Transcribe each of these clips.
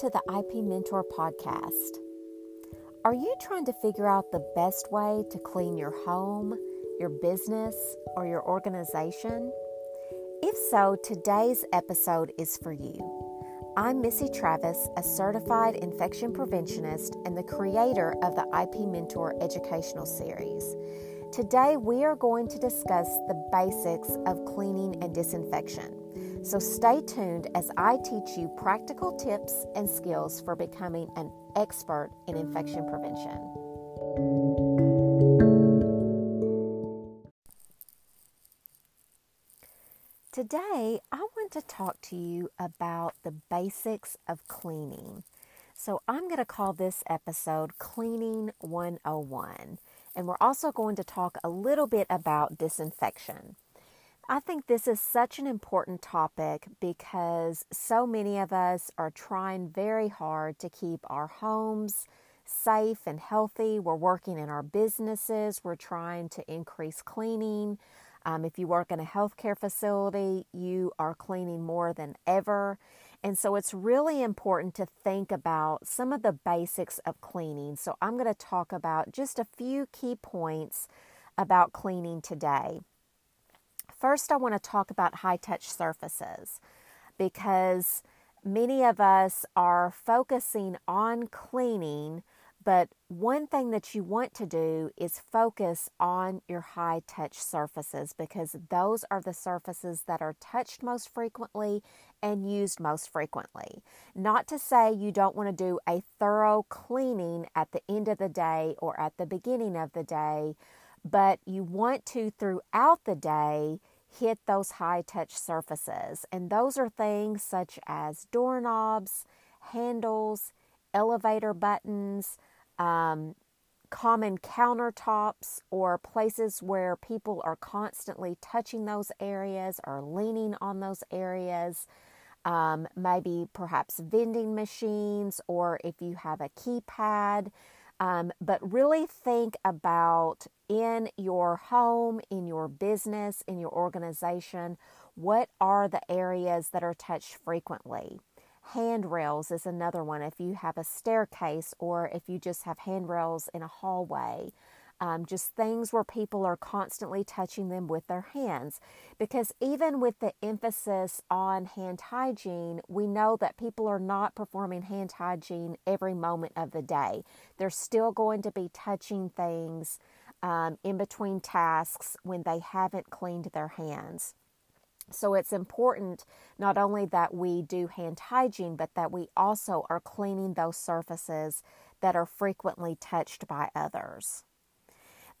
to the IP Mentor podcast. Are you trying to figure out the best way to clean your home, your business, or your organization? If so, today's episode is for you. I'm Missy Travis, a certified infection preventionist and the creator of the IP Mentor Educational Series. Today, we are going to discuss the basics of cleaning and disinfection. So stay tuned as I teach you practical tips and skills for becoming an expert in infection prevention. Today, I want to talk to you about the basics of cleaning. So I'm going to call this episode Cleaning 101. And we're also going to talk a little bit about disinfection. I think this is such an important topic because so many of us are trying very hard to keep our homes safe and healthy. We're working in our businesses. We're trying to increase cleaning. If you work in a healthcare facility, you are cleaning more than ever. And so it's really important to think about some of the basics of cleaning. So I'm going to talk about just a few key points about cleaning today. First, I want to talk about high-touch surfaces because many of us are focusing on cleaning, but one thing that you want to do is focus on your high-touch surfaces because those are the surfaces that are touched most frequently and used most frequently. Not to say you don't want to do a thorough cleaning at the end of the day or at the beginning of the day, but you want to, throughout the day, hit those high-touch surfaces. And those are things such as doorknobs, handles, elevator buttons, common countertops, or places where people are constantly touching those areas or leaning on those areas. Maybe perhaps vending machines, or if you have a keypad. But really think about in your home, in your business, in your organization, what are the areas that are touched frequently? Handrails is another one. If you have a staircase or if you just have handrails in a hallway, just things where people are constantly touching them with their hands. Because even with the emphasis on hand hygiene, we know that people are not performing hand hygiene every moment of the day. They're still going to be touching things in between tasks when they haven't cleaned their hands. So it's important not only that we do hand hygiene, but that we also are cleaning those surfaces that are frequently touched by others.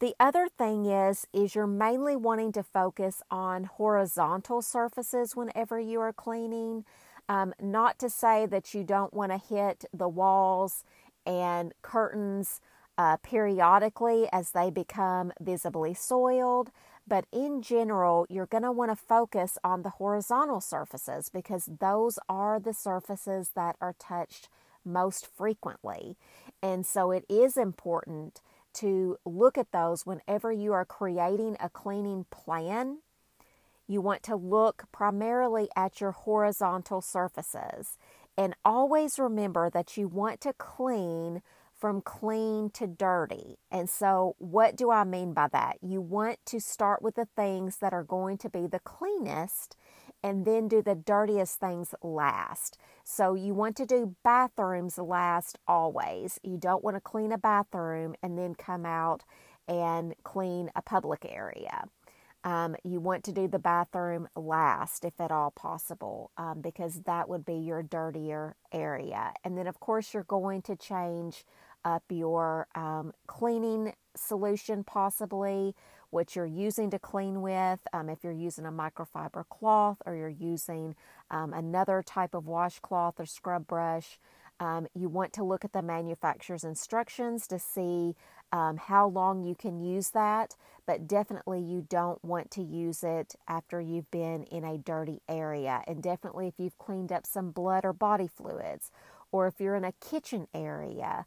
The other thing is you're mainly wanting to focus on horizontal surfaces whenever you are cleaning. Not to say that you don't want to hit the walls and curtains periodically as they become visibly soiled. But in general, you're going to want to focus on the horizontal surfaces because those are the surfaces that are touched most frequently. And so it is important to look at those whenever you are creating a cleaning plan. You want to look primarily at your horizontal surfaces. And always remember that you want to clean from clean to dirty. And so what do I mean by that? You want to start with the things that are going to be the cleanest and then do the dirtiest things last. So you want to do bathrooms last always. You don't want to clean a bathroom and then come out and clean a public area. You want to do the bathroom last, if at all possible, because that would be your dirtier area. And then, of course, you're going to change up your cleaning solution, possibly what you're using to clean with. If you're using a microfiber cloth or you're using another type of washcloth or scrub brush, you want to look at the manufacturer's instructions to see how long you can use that, but definitely you don't want to use it after you've been in a dirty area. And definitely if you've cleaned up some blood or body fluids, or if you're in a kitchen area,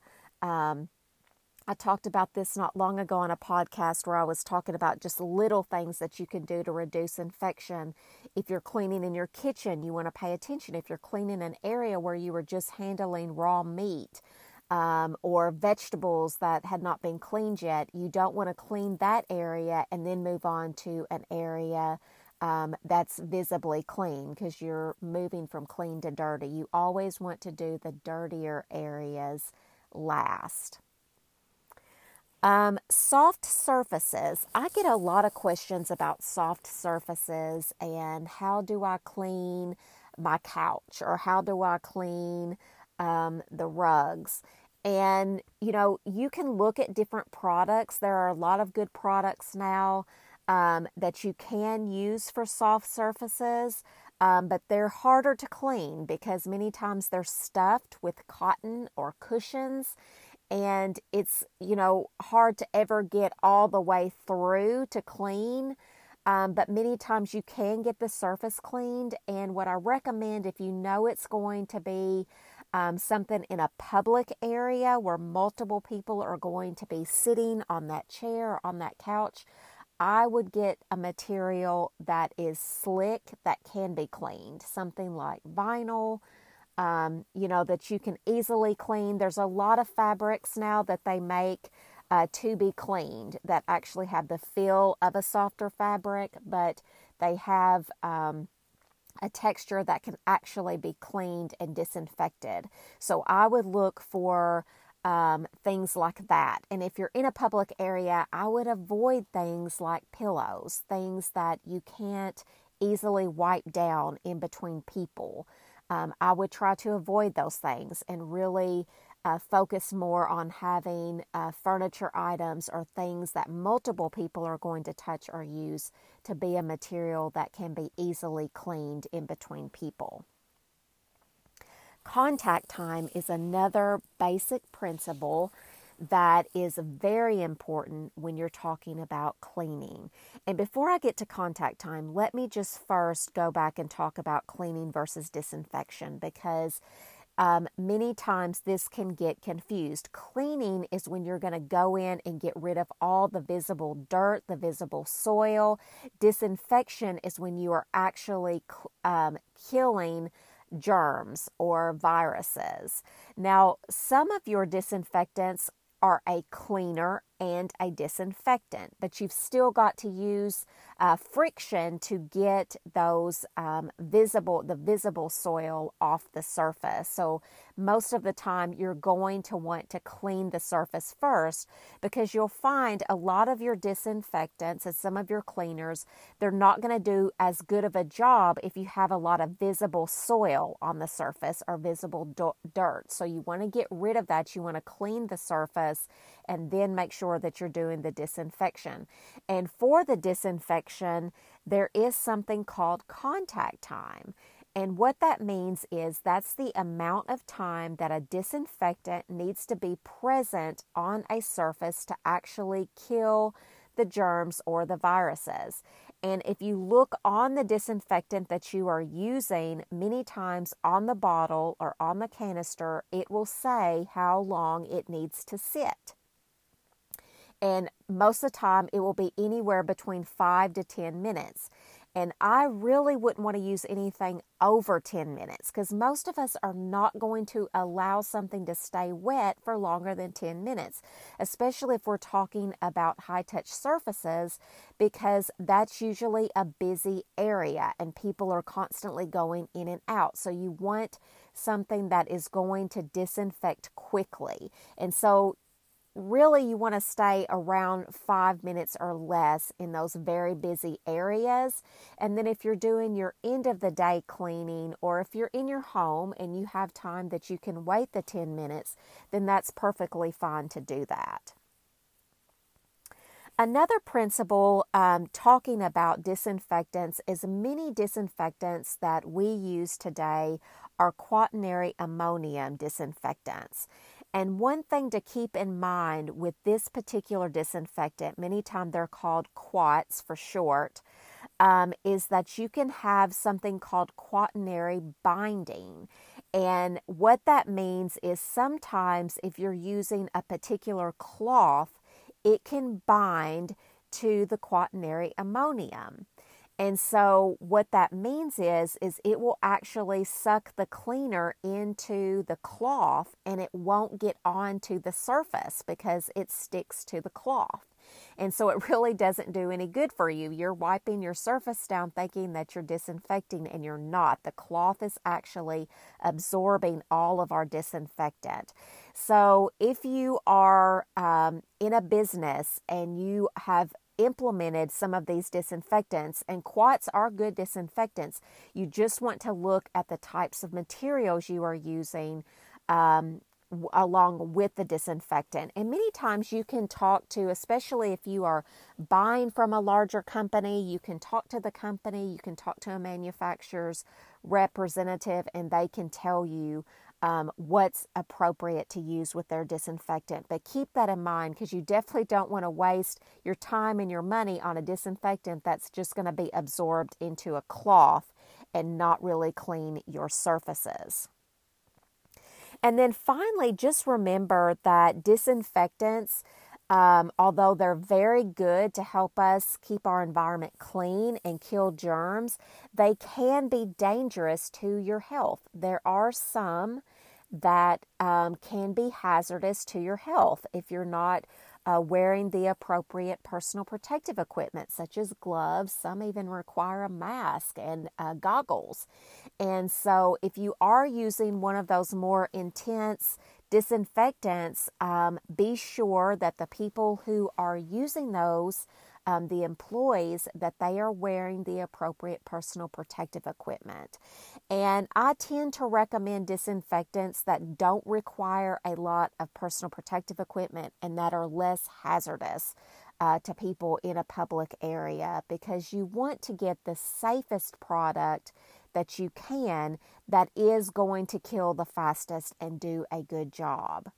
I talked about this not long ago on a podcast where I was talking about just little things that you can do to reduce infection. If you're cleaning in your kitchen, you want to pay attention. If you're cleaning an area where you were just handling raw meat or vegetables that had not been cleaned yet, you don't want to clean that area and then move on to an area that's visibly clean, because you're moving from clean to dirty. You always want to do the dirtier areas last. Soft surfaces. I get a lot of questions about soft surfaces and how do I clean my couch, or how do I clean the rugs? And, you know, you can look at different products. There are a lot of good products now that you can use for soft surfaces, but they're harder to clean because many times they're stuffed with cotton or cushions. And it's, you know, hard to ever get all the way through to clean. But many times you can get the surface cleaned. And what I recommend, if you know it's going to be something in a public area where multiple people are going to be sitting on that chair or on that couch, I would get a material that is slick, that can be cleaned. Something like vinyl, you know, that you can easily clean. There's a lot of fabrics now that they make to be cleaned that actually have the feel of a softer fabric, but they have a texture that can actually be cleaned and disinfected. So I would look for things like that. And if you're in a public area, I would avoid things like pillows, things that you can't easily wipe down in between people. I would try to avoid those things and really focus more on having furniture items or things that multiple people are going to touch or use to be a material that can be easily cleaned in between people. Contact time is another basic principle that is very important when you're talking about cleaning. And before I get to contact time, let me just first go back and talk about cleaning versus disinfection, because many times this can get confused. Cleaning is when you're going to go in and get rid of all the visible dirt, the visible soil. Disinfection is when you are actually killing germs or viruses. Now, some of your disinfectants are a cleaner and a disinfectant, but you've still got to use friction to get those visible soil off the surface. So most of the time you're going to want to clean the surface first, because you'll find a lot of your disinfectants and some of your cleaners, they're not going to do as good of a job if you have a lot of visible soil on the surface or visible dirt. So you want to get rid of that. You want to clean the surface and then make sure that you're doing the disinfection. And for the disinfection, there is something called contact time. And what that means is that's the amount of time that a disinfectant needs to be present on a surface to actually kill the germs or the viruses. And if you look on the disinfectant that you are using, many times on the bottle or on the canister, it will say how long it needs to sit. And most of the time, it will be anywhere between 5 to 10 minutes. And I really wouldn't want to use anything over 10 minutes because most of us are not going to allow something to stay wet for longer than 10 minutes, especially if we're talking about high-touch surfaces, because that's usually a busy area and people are constantly going in and out. So you want something that is going to disinfect quickly. And so really, you want to stay around 5 minutes or less in those very busy areas. And then if you're doing your end of the day cleaning, or if you're in your home and you have time that you can wait the 10 minutes, then that's perfectly fine to do that. Another principle talking about disinfectants is many disinfectants that we use today are quaternary ammonium disinfectants. And one thing to keep in mind with this particular disinfectant, many times they're called quats for short, is that you can have something called quaternary binding. And what that means is sometimes if you're using a particular cloth, it can bind to the quaternary ammonium. And so what that means is it will actually suck the cleaner into the cloth and it won't get onto the surface because it sticks to the cloth. And so it really doesn't do any good for you. You're wiping your surface down thinking that you're disinfecting and you're not. The cloth is actually absorbing all of our disinfectant. So if you are in a business and you have implemented some of these disinfectants, and quats are good disinfectants, you just want to look at the types of materials you are using along with the disinfectant. And many times you can talk to, especially if you are buying from a larger company, you can talk to the company, you can talk to a manufacturer's representative, and they can tell you what's appropriate to use with their disinfectant. But keep that in mind because you definitely don't want to waste your time and your money on a disinfectant that's just going to be absorbed into a cloth and not really clean your surfaces. And then finally, just remember that disinfectants, although they're very good to help us keep our environment clean and kill germs, they can be dangerous to your health. There are some that can be hazardous to your health if you're not wearing the appropriate personal protective equipment, such as gloves. Some even require a mask and goggles. And so if you are using one of those more intense disinfectants, be sure that the people who are using those, the employees, that they are wearing the appropriate personal protective equipment. And I tend to recommend disinfectants that don't require a lot of personal protective equipment and that are less hazardous to people in a public area, because you want to get the safest product that you can that is going to kill the fastest and do a good job.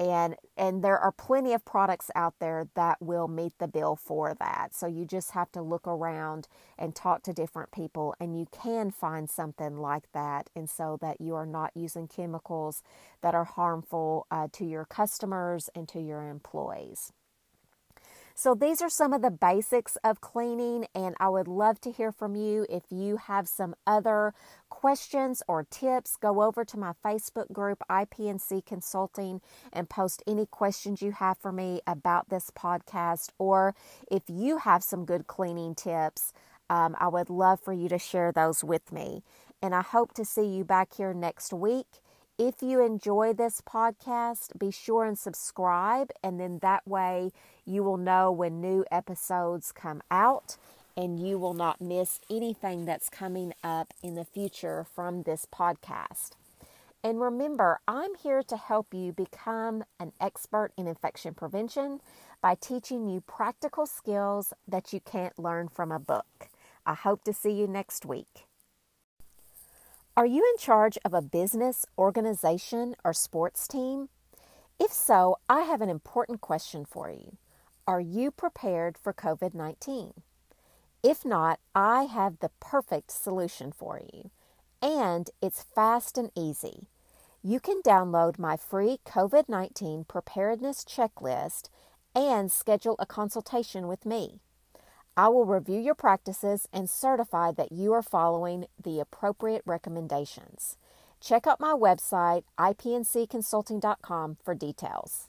And there are plenty of products out there that will meet the bill for that. So you just have to look around and talk to different people, and you can find something like that. And so that you are not using chemicals that are harmful to your customers and to your employees. So these are some of the basics of cleaning, and I would love to hear from you. If you have some other questions or tips, go over to my Facebook group, IPNC Consulting, and post any questions you have for me about this podcast. Or if you have some good cleaning tips, I would love for you to share those with me. And I hope to see you back here next week. If you enjoy this podcast, be sure and subscribe, and then that way you will know when new episodes come out and you will not miss anything that's coming up in the future from this podcast. And remember, I'm here to help you become an expert in infection prevention by teaching you practical skills that you can't learn from a book. I hope to see you next week. Are you in charge of a business, organization, or sports team? If so, I have an important question for you. Are you prepared for COVID-19? If not, I have the perfect solution for you. And it's fast and easy. You can download my free COVID-19 preparedness checklist and schedule a consultation with me. I will review your practices and certify that you are following the appropriate recommendations. Check out my website, ipncconsulting.com, for details.